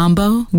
Combo,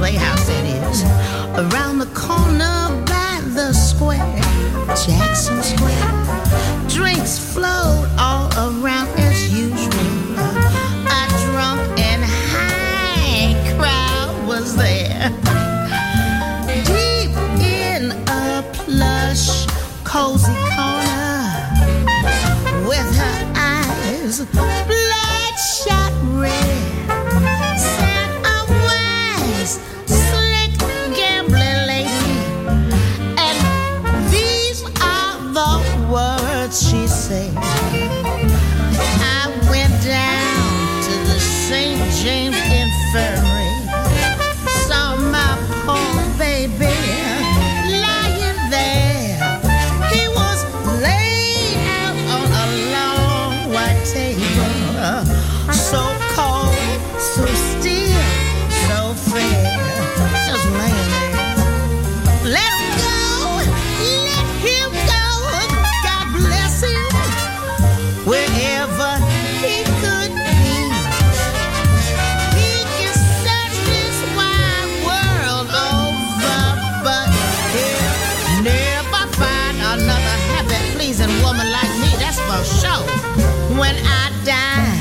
playhouse it is, around the corner by the square, Jackson Square. Drinks flowed all around as usual. A drunk and high crowd was there. Deep in a plush, cozy corner, with her eyes bloodshot red, slick gambling lady. And these are the words she said. I went down to the St. James Infirmary, saw my poor baby lying there. He was laid out on a long white table, so cold, so still, so fair. When I die,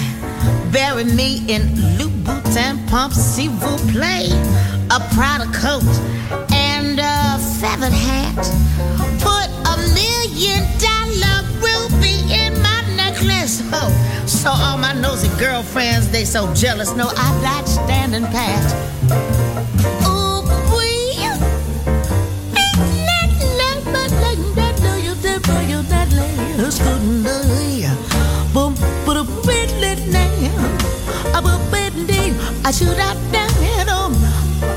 bury me in loot boots and pumps, s'il vous plaît, a Prada coat and a feathered hat. Put $1 million ruby in my necklace. Oh, so all my nosy girlfriends, they so jealous. No, I died standing pat. Ooh, wee. Boom, but a bit late now. I'm a bit late. I should have done it all.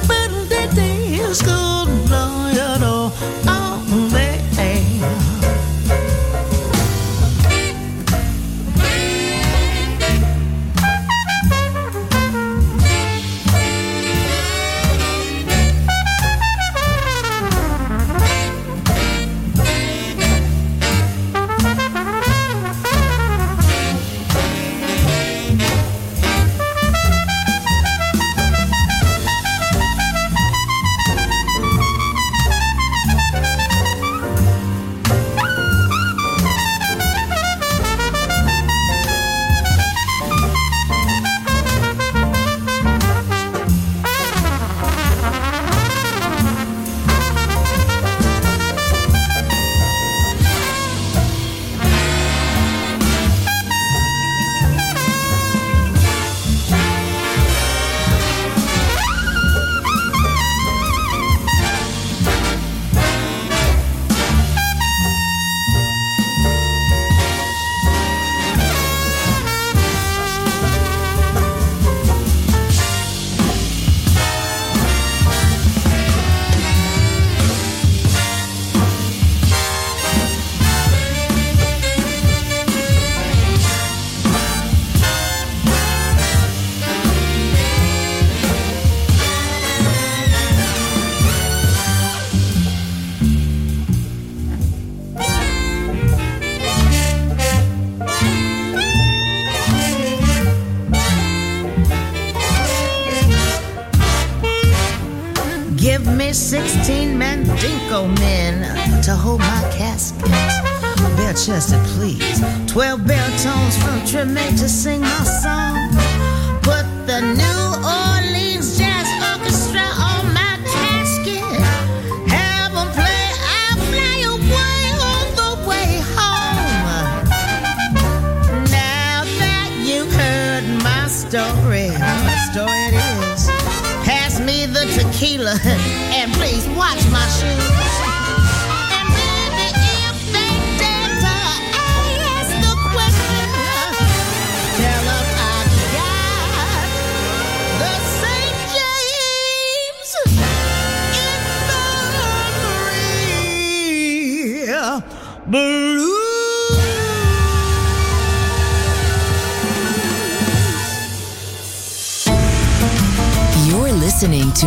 But the day is good. Blow it all. Oh, man. Chester, please. 12 baritones from Tremaine to sing my song. Put the New Orleans Jazz Orchestra on my casket. Have them play, I'll fly away on the way home. Now that you've heard my story it is. Pass me the tequila and please watch my shoes. Blue. You're listening to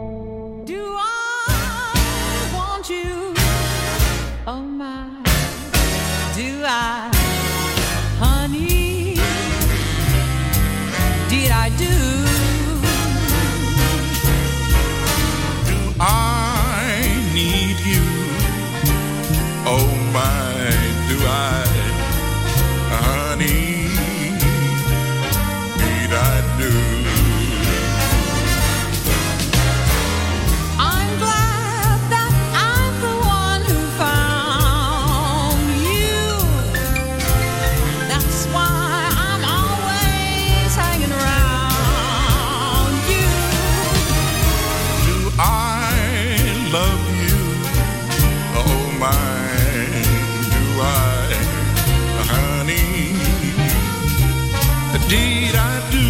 Do I want you? Oh my, do I, honey? did I do? Do I need you? Oh my, do I, honey, need I do? I'm glad that I'm the one who found you. That's why I'm always hanging around you. Do I love you? Oh my, do I, honey, did I do?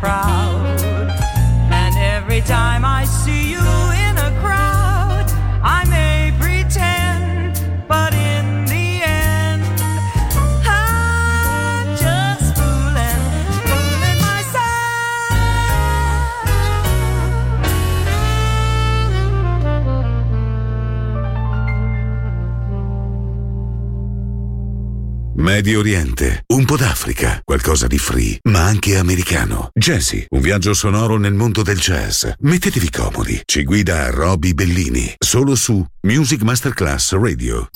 Proud, and every time I see you Medio Oriente, un po' d'Africa, qualcosa di free, ma anche americano. Jazzy, un viaggio sonoro nel mondo del jazz. Mettetevi comodi, ci guida Roby Bellini, solo su Music Masterclass Radio.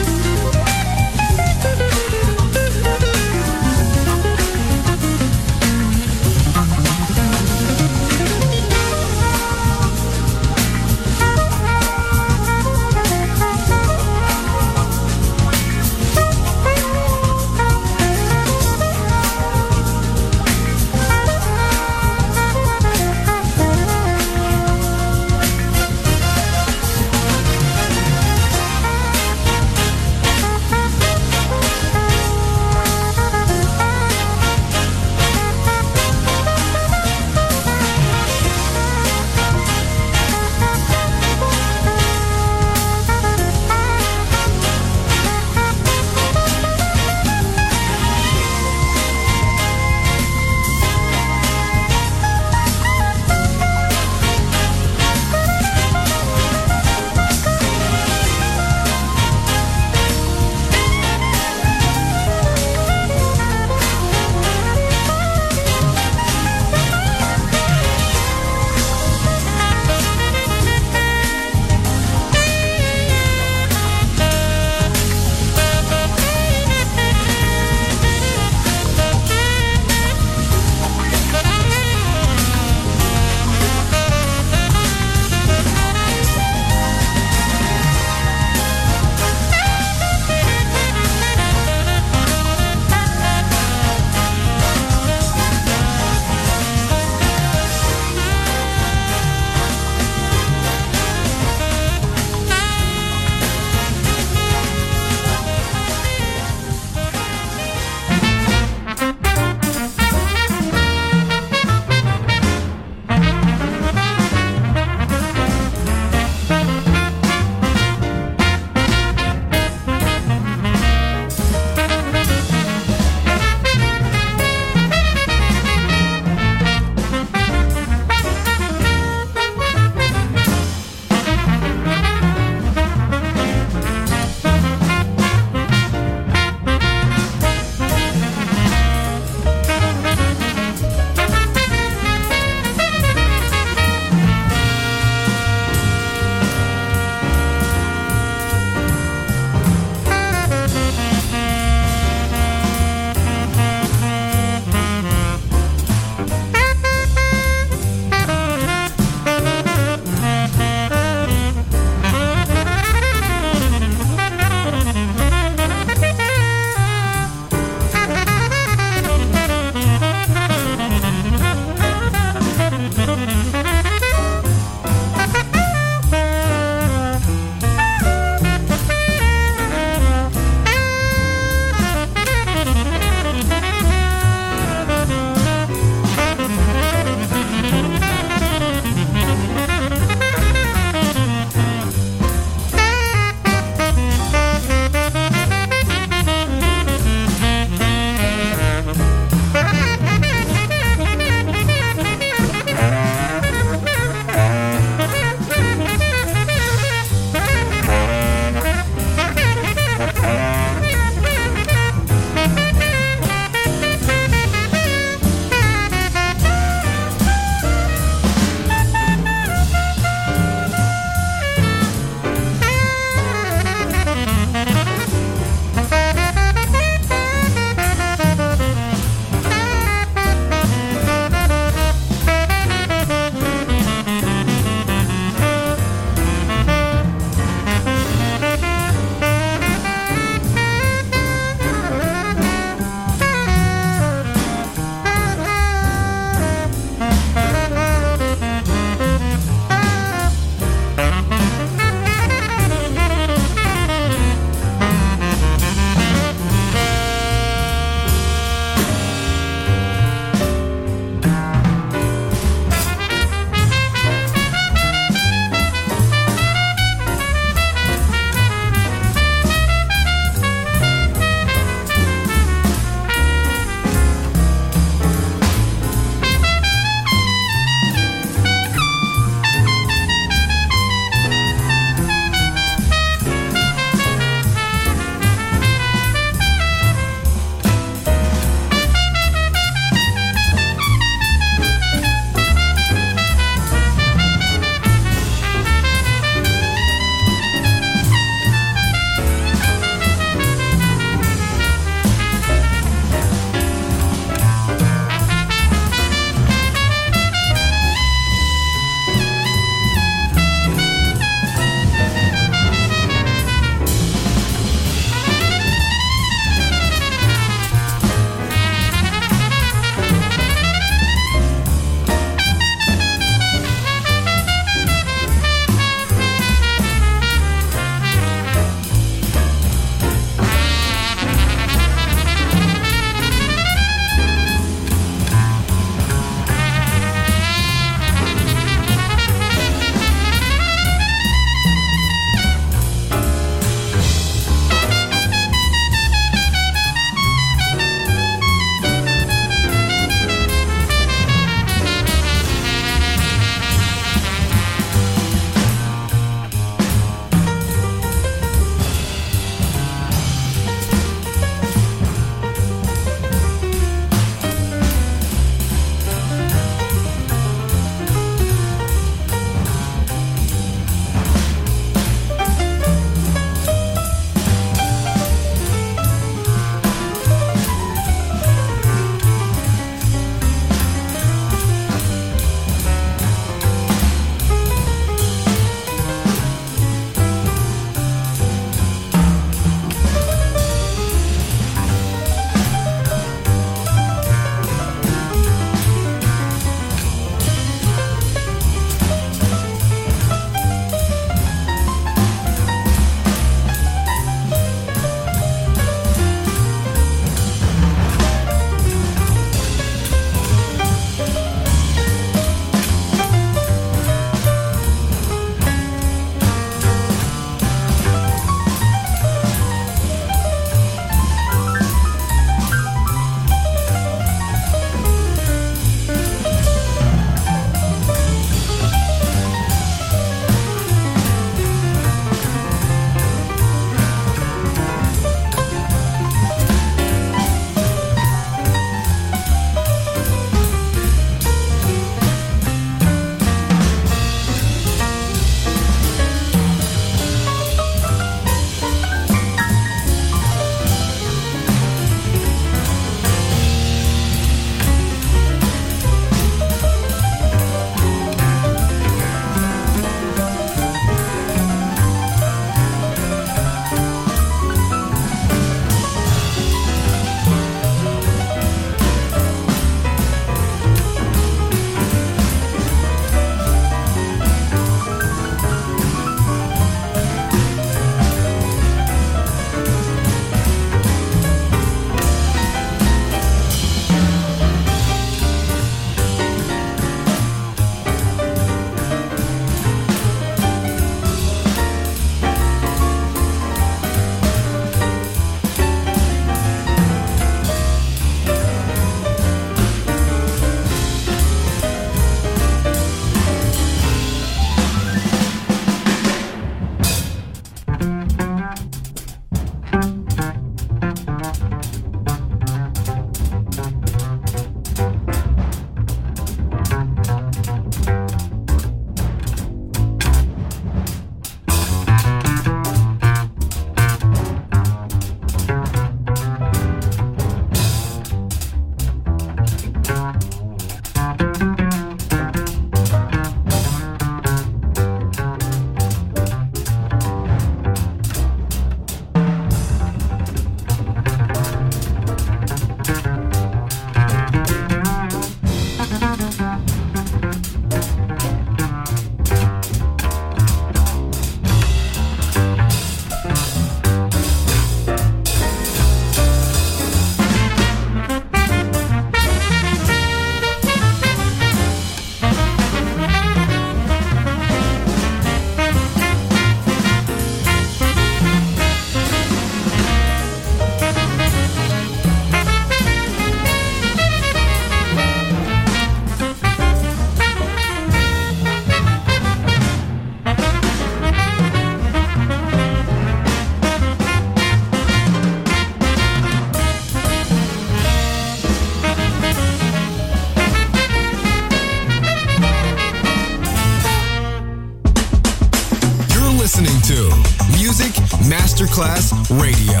Masterclass Radio,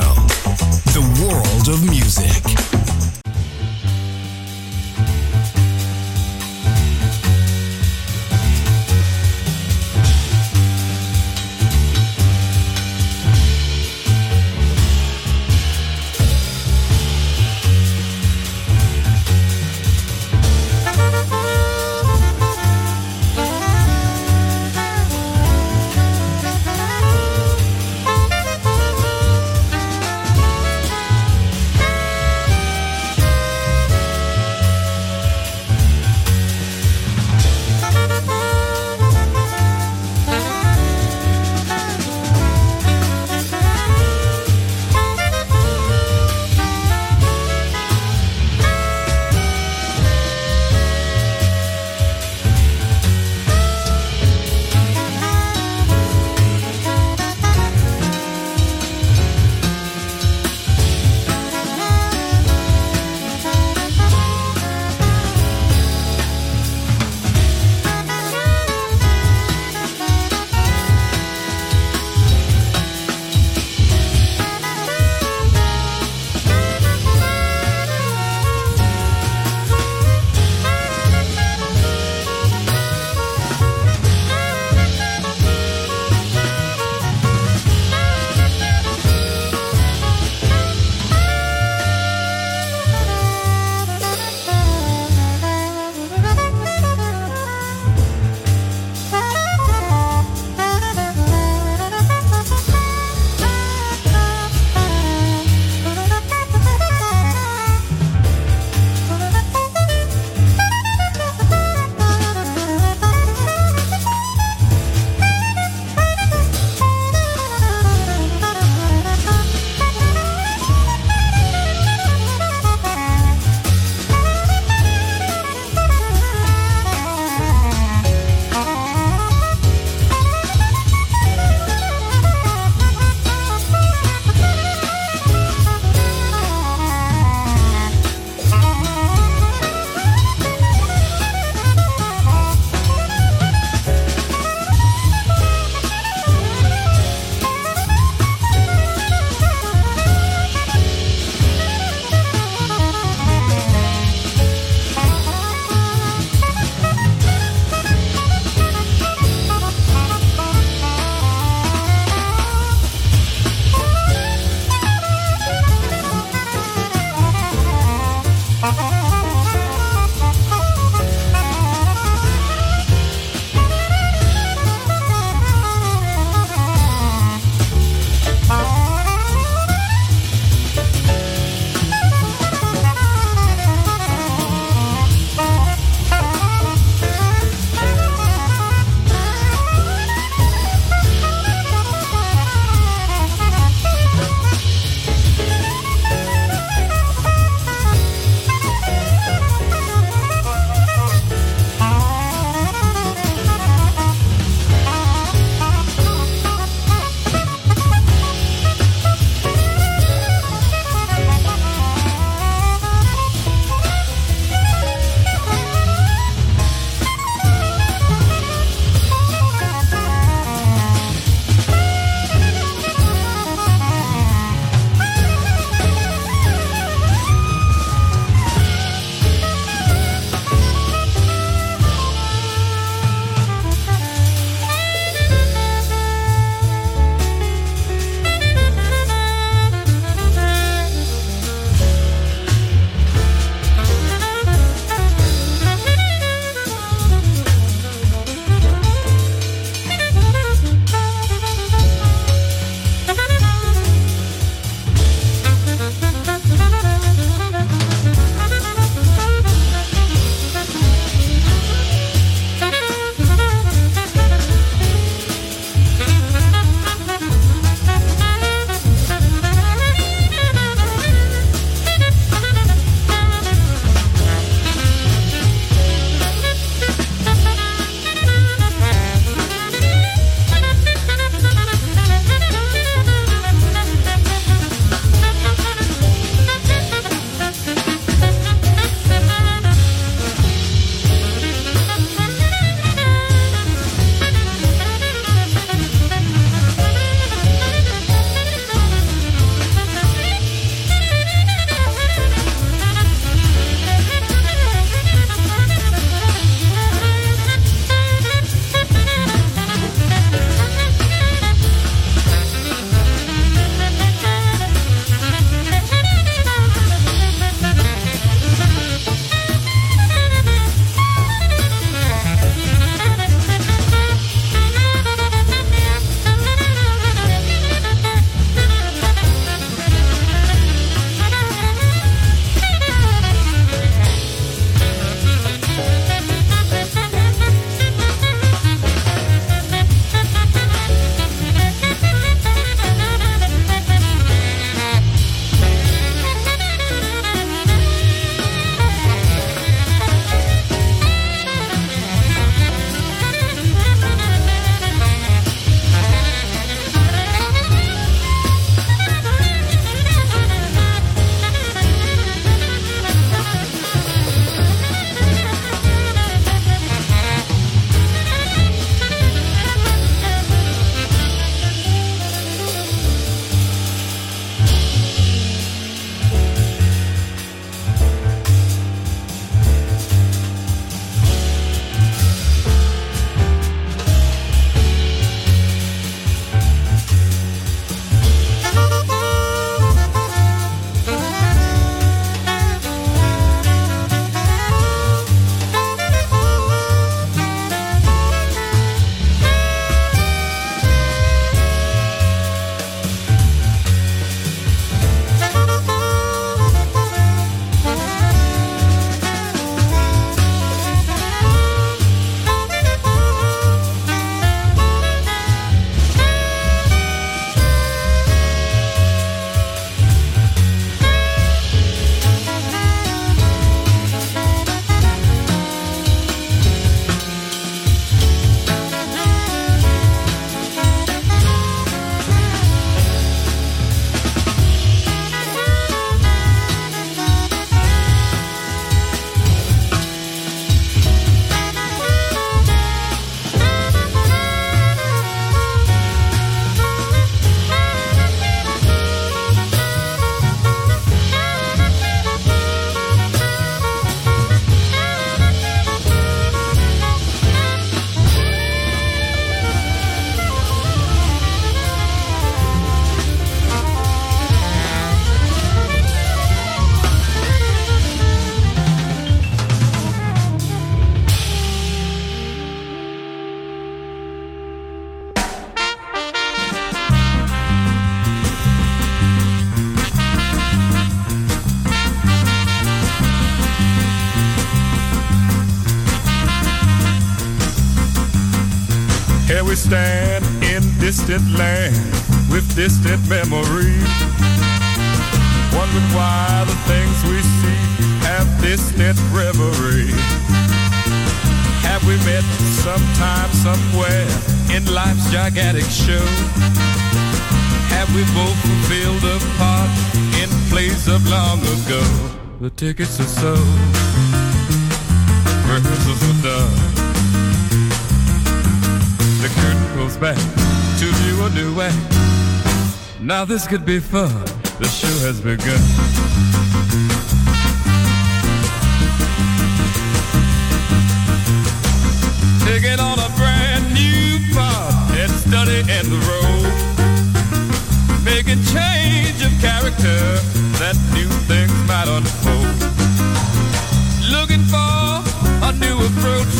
the world of music. Here we stand in distant land with distant memories, wondering why the things we see have distant reverie. Have we met sometime, somewhere in life's gigantic show? Have we both fulfilled a part in plays of long ago? The tickets are sold, rehearsals are done, the curtain pulls back to view a new act. Now this could be fun, the show has begun. Taking on a brand new part and studying the road, making change of character that new things might unfold. Looking for a new approach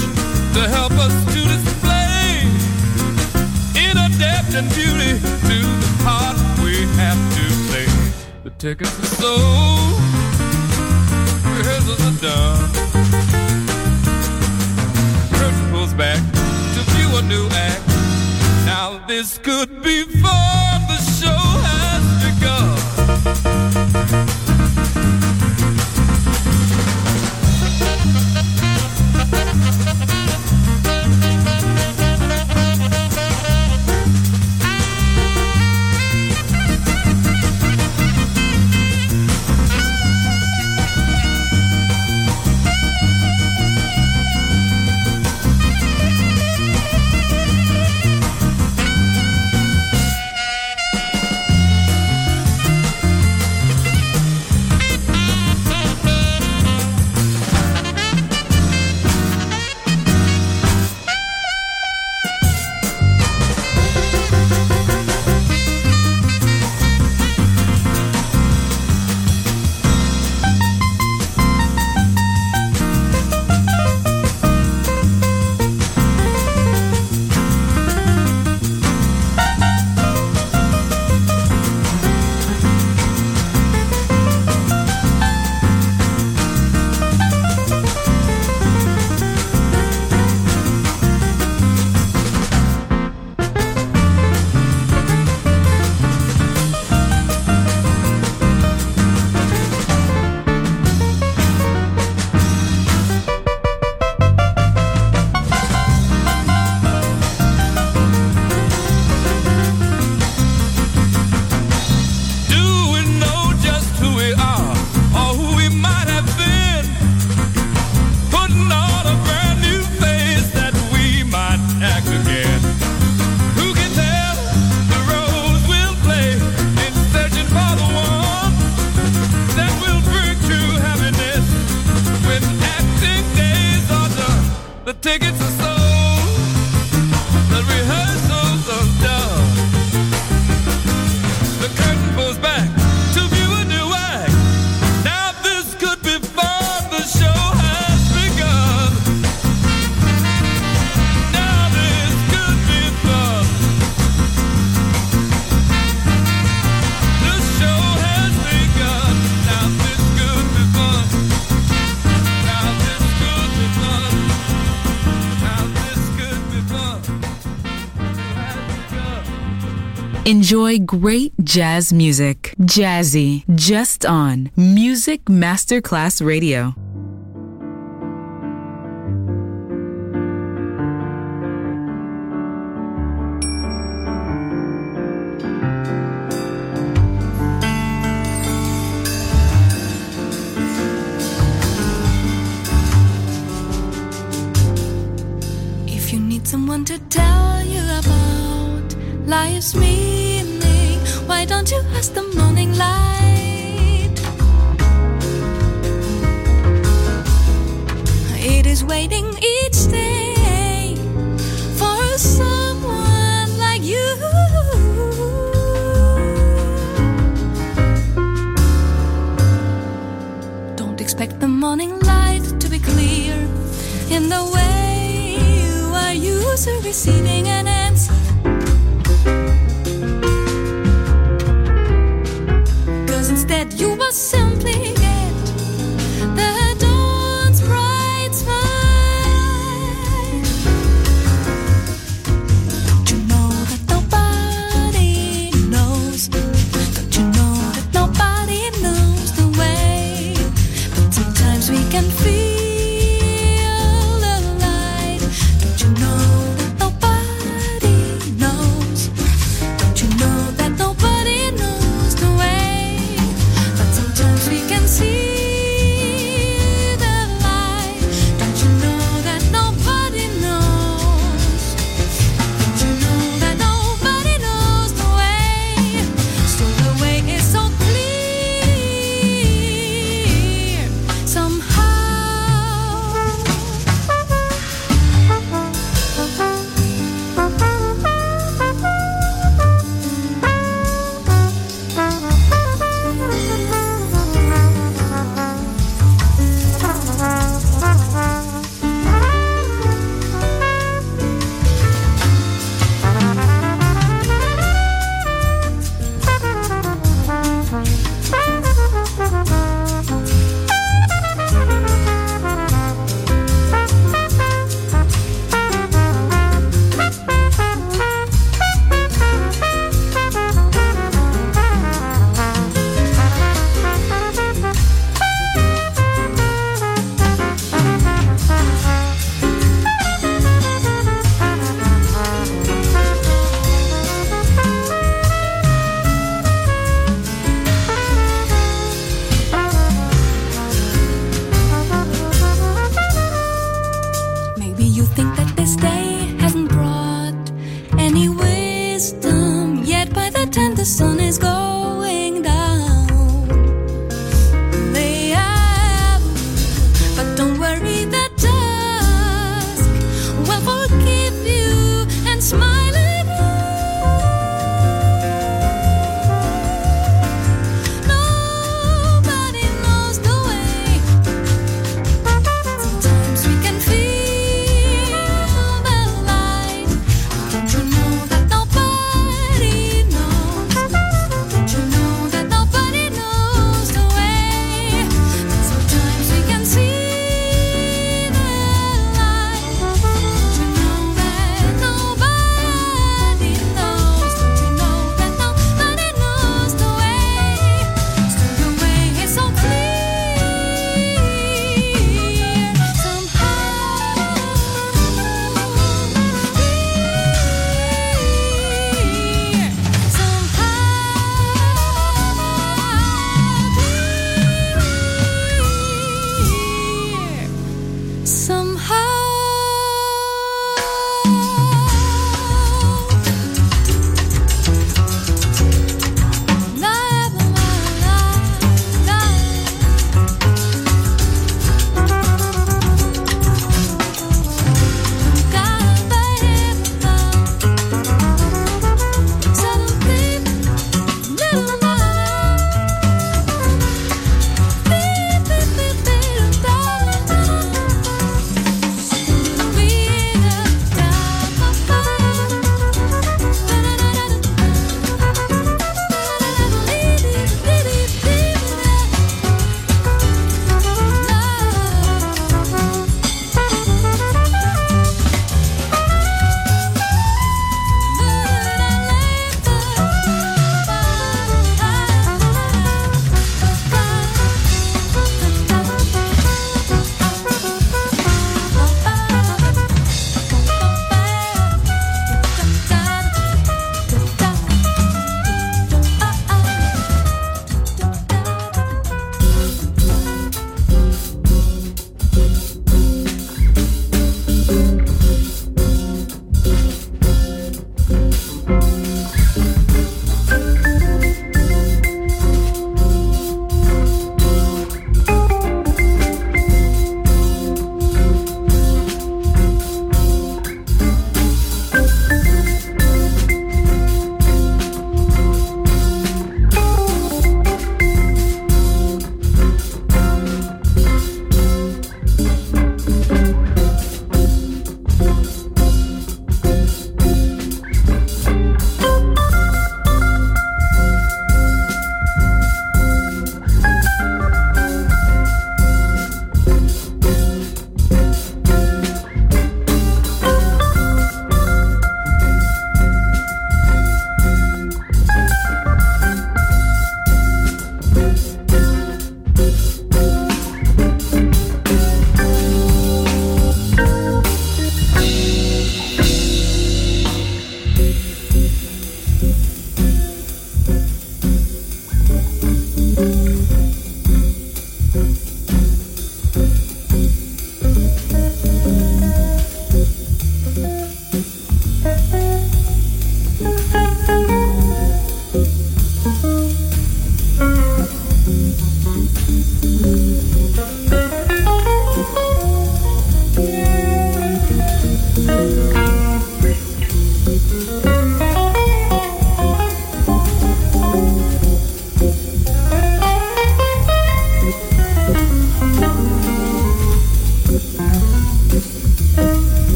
to help us to display inner depth and beauty to the part we have to play. The tickets are sold, rehearsals are done, curtain pulls back to view a new act. Now this could be fun, the show has begun. Enjoy great jazz music. Jazzy, just on Music Masterclass Radio. If you need someone to tell you about life's me, why don't you ask the morning light? It is waiting each day for someone like you. Don't expect the morning light to be clear in the way you are used to receiving an answer. That you were simply at the dawn's bright smile. to think that this day hasn't brought any wisdom, yet by the time the sun is going down, they have. But don't worry, the dusk will forgive you and smile at you. Nobody knows the way. Sometimes we can feel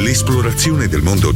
L'esplorazione del mondo